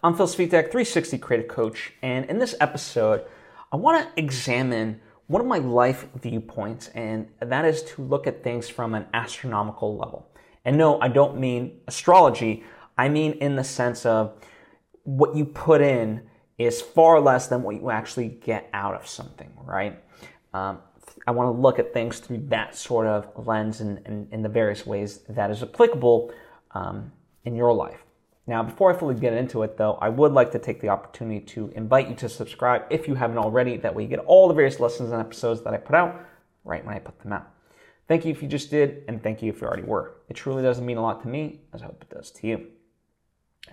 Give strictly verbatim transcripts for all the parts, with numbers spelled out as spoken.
I'm Phil Svitek, three sixty Creative Coach, and in this episode, I want to examine one of my life viewpoints, and that is to look at things from an astronomical level. And no, I don't mean astrology. I mean in the sense of what you put in is far less than what you actually get out of something, right? Um, I want to look at things through that sort of lens and in, in, in the various ways that is applicable um, in your life. Now, before I fully get into it, though, I would like to take the opportunity to invite you to subscribe if you haven't already. That way you get all the various lessons and episodes that I put out right when I put them out. Thank you if you just did, and thank you if you already were. It truly does mean a lot to me, as I hope it does to you.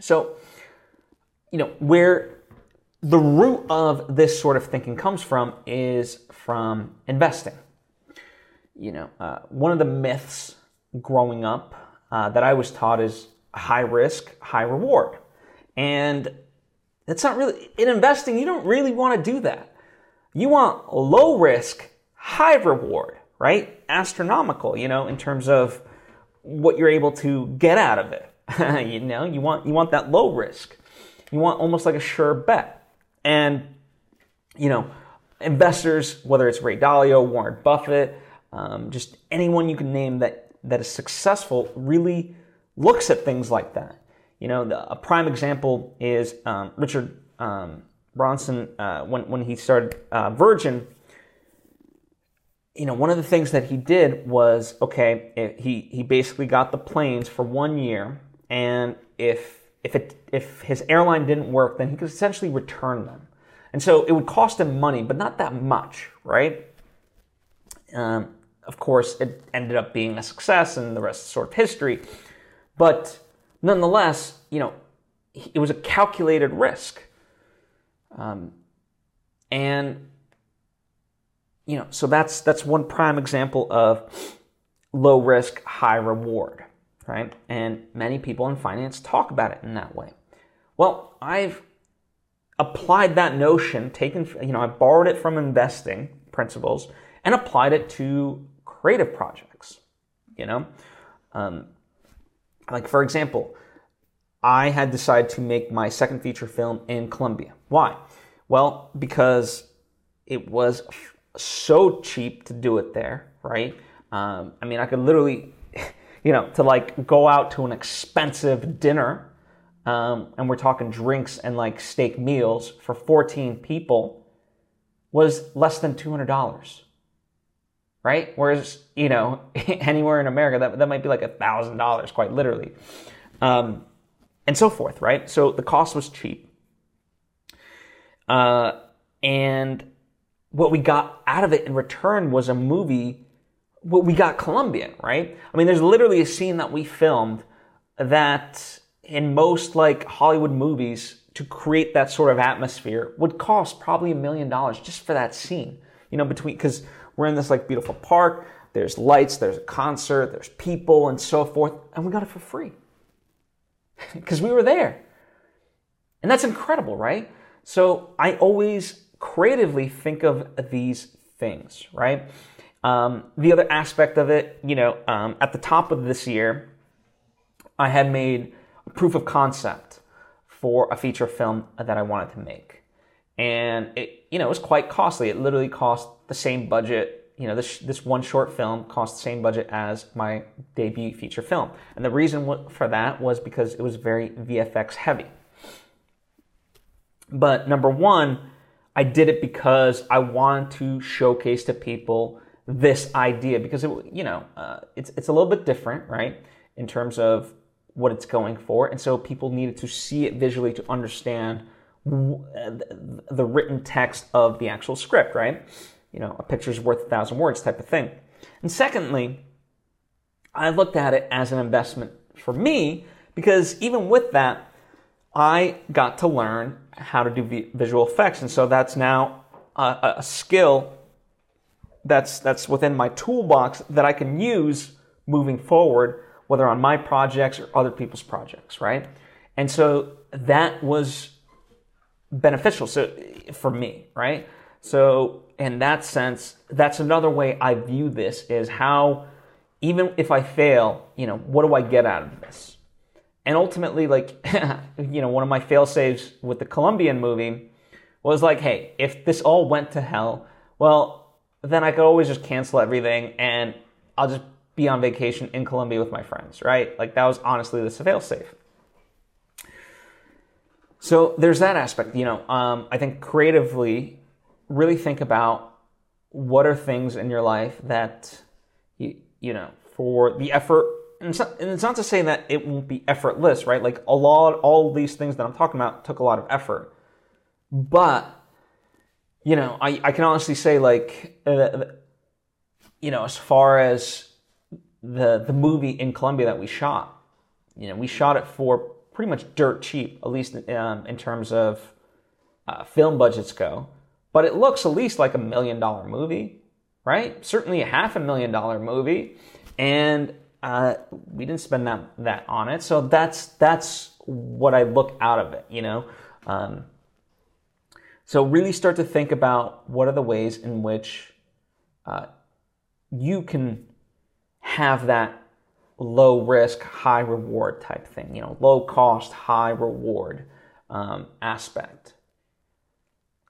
So, you know, where the root of this sort of thinking comes from is from investing. You know, uh, one of the myths growing up uh, that I was taught is high risk, high reward. And it's not really, in investing, you don't really want to do that. You want low risk, high reward, right? Astronomical, you know, in terms of what you're able to get out of it. you know, you want, you want that low risk. You want almost like a sure bet. And, you know, investors, whether it's Ray Dalio, Warren Buffett, um, just anyone you can name that, that is successful, really looks at things like that. You know, the, a prime example is um, Richard um, Bronson uh, when when he started uh, Virgin. You know, one of the things that he did was okay. It, he he basically got the planes for one year, and if if it if his airline didn't work, then he could essentially return them, and so it would cost him money, but not that much, right? Um, of course, it ended up being a success, and the rest is sort of history. But nonetheless, you know, it was a calculated risk. Um, and, you know, so that's that's one prime example of low risk, high reward, right? And many people in finance talk about it in that way. Well, I've applied that notion, taken, you know, I borrowed it from investing principles and applied it to creative projects, you know? Um, Like, for example, I had decided to make my second feature film in Colombia. Why? Well, because it was so cheap to do it there, right? Um, I mean, I could literally, you know, to like go out to an expensive dinner, um, and we're talking drinks and like steak meals for fourteen people was less than two hundred dollars. Right? Whereas, you know, anywhere in America, that, that might be like one thousand dollars, quite literally. Um, and so forth, right? So the cost was cheap. Uh, and what we got out of it in return was a movie, what we got Colombian, right? I mean, there's literally a scene that we filmed that in most like Hollywood movies to create that sort of atmosphere would cost probably a million dollars just for that scene. You know, between, because we're in this like beautiful park, there's lights, there's a concert, there's people and so forth, and we got it for free because we were there. And that's incredible, right? So I always creatively think of these things, right? Um, the other aspect of it, you know, um, at the top of this year, I had made a proof of concept for a feature film that I wanted to make. And it, you know, it was quite costly. It literally cost the same budget, you know, this this one short film cost the same budget as my debut feature film. And the reason for that was because it was very V F X heavy. But number one, I did it because I wanted to showcase to people this idea because, it, you know, uh, it's it's a little bit different, right, in terms of what it's going for. And so people needed to see it visually to understand the written text of the actual script, right? You know, a picture's worth a thousand words type of thing. And secondly, I looked at it as an investment for me because even with that, I got to learn how to do visual effects. And so that's now a, a skill that's that's within my toolbox that I can use moving forward, whether on my projects or other people's projects, right? And so that was beneficial so for me, right? So in that sense, that's another way I view this is how, even if I fail, you know, what do I get out of this? And ultimately, like, you know, one of my fail saves with the Colombian movie was like, hey, if this all went to hell, well, then I could always just cancel everything and I'll just be on vacation in Colombia with my friends, right? Like, that was honestly the fail safe. So there's that aspect, you know. Um, I think creatively, really think about what are things in your life that, you, you know, for the effort. And it's, not, and it's not to say that it won't be effortless, right? Like, a lot, all of these things that I'm talking about took a lot of effort. But, you know, I, I can honestly say, like, uh, you know, as far as the the movie in Colombia that we shot, you know, we shot it for pretty much dirt cheap, at least um, in terms of uh, film budgets go. But it looks at least like a million dollar movie, right? Certainly a half a million dollar movie. And uh, we didn't spend that that on it. So that's that's what I look out of it, you know? Um, so really start to think about what are the ways in which uh, you can have that low risk, high reward type thing, you know, low cost, high reward um, aspect,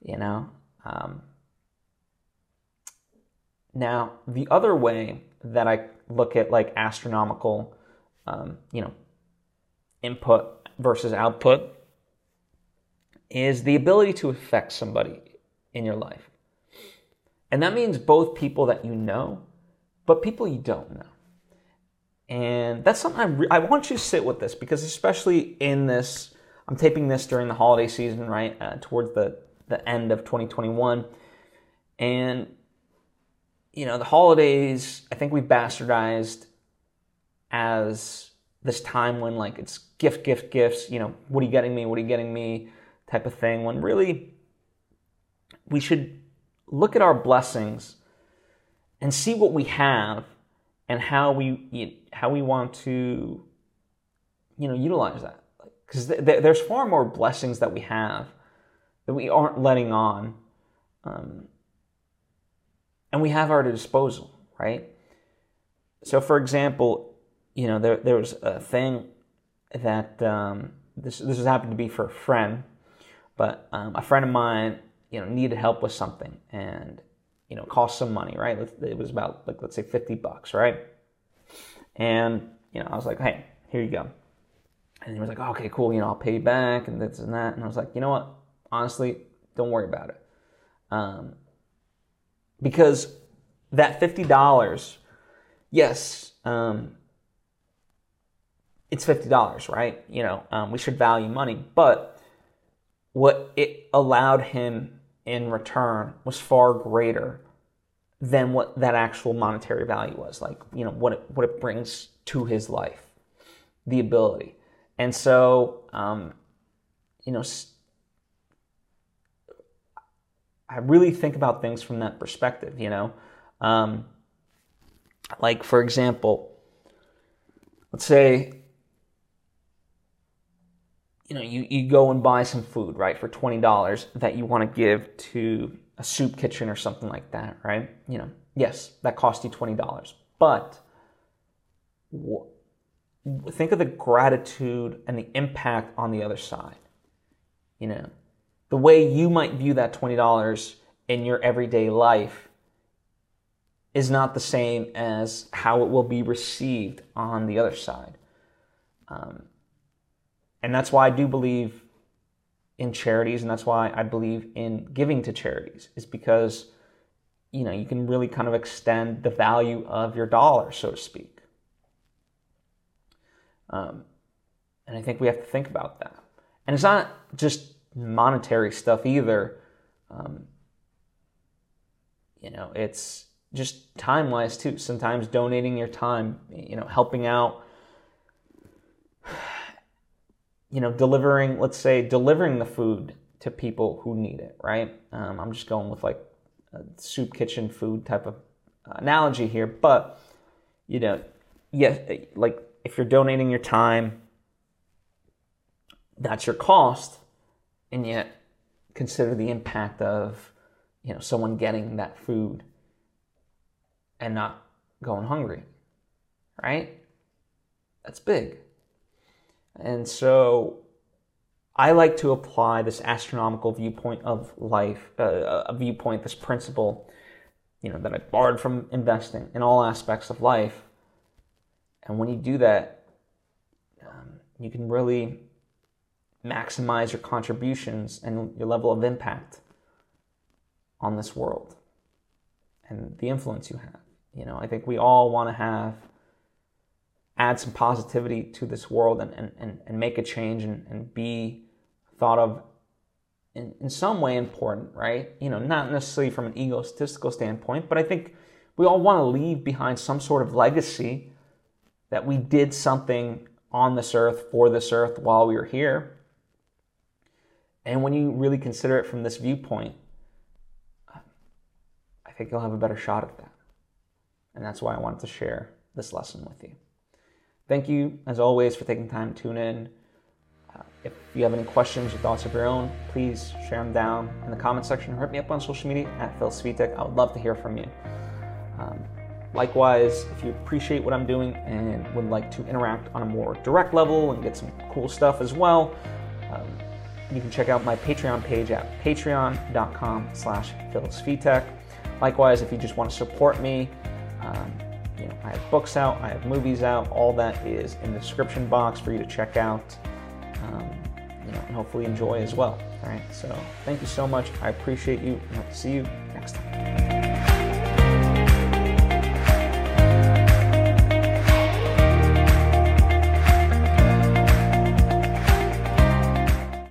you know. Um, now, the other way that I look at, like, astronomical, um, you know, input versus output is the ability to affect somebody in your life. And that means both people that you know, but people you don't know. And that's something I, re- I want you to sit with this, because especially in this, I'm taping this during the holiday season, right, uh, towards the, the end of twenty twenty-one. And, you know, the holidays, I think we've bastardized as this time when, like, it's gift, gift, gifts, you know, what are you getting me, what are you getting me type of thing, when really we should look at our blessings and see what we have and how we you know, how we want to, you know, utilize that. Because th- th- there's far more blessings that we have that we aren't letting on, um, and we have at our disposal, right? So, for example, you know, there there was a thing that um, this this has happened to be for a friend, but um, a friend of mine, you know, needed help with something, and, you know, cost some money, right? It was about, like, let's say fifty bucks, right? And, you know, I was like, hey, here you go. And he was like, oh, okay, cool, you know, I'll pay you back and this and that. And I was like, you know what? Honestly, don't worry about it. Um, because that fifty dollars, yes, um, it's fifty dollars, right? You know, um, we should value money. But what it allowed him in return was far greater than what that actual monetary value was, like, you know, what it, what it brings to his life, the ability. And so, um, you know, I really think about things from that perspective, you know. Um, like, for example, let's say, you know, you, you go and buy some food, right, for twenty dollars that you want to give to a soup kitchen or something like that, right? You know, yes, that cost you twenty dollars. But w- think of the gratitude and the impact on the other side. You know, the way you might view that twenty dollars in your everyday life is not the same as how it will be received on the other side. Um, And that's why I do believe in charities, and that's why I believe in giving to charities, is because, you know, you can really kind of extend the value of your dollar, so to speak. Um, and I think we have to think about that. And it's not just monetary stuff either. Um, you know, it's just time-wise too. Sometimes donating your time, you know, helping out. You know, delivering, let's say, delivering the food to people who need it, right? Um, I'm just going with, like, a soup kitchen food type of analogy here. But, you know, yeah, like, if you're donating your time, that's your cost. And yet, consider the impact of, you know, someone getting that food and not going hungry, right? That's big. And so I like to apply this astronomical viewpoint of life, uh, a viewpoint, this principle, you know, that I borrowed from investing in all aspects of life. And when you do that, um, you can really maximize your contributions and your level of impact on this world and the influence you have. You know, I think we all want to have, add some positivity to this world and, and, and, and make a change and, and be thought of in, in some way important, right? You know, not necessarily from an egotistical standpoint, but I think we all want to leave behind some sort of legacy that we did something on this earth, for this earth, while we were here. And when you really consider it from this viewpoint, I think you'll have a better shot at that. And that's why I wanted to share this lesson with you. Thank you, as always, for taking time to tune in. Uh, if you have any questions or thoughts of your own, please share them down in the comment section or hit me up on social media at Phil Svitek. I would love to hear from you. Um, likewise, if you appreciate what I'm doing and would like to interact on a more direct level and get some cool stuff as well, um, you can check out my Patreon page at patreon.com slash Phil Svitek. Likewise, if you just want to support me, um, you know, I have books out, I have movies out, all that is in the description box for you to check out, um, you know, and hopefully enjoy as well, all right? So thank you so much. I appreciate you, and I'll see you next time.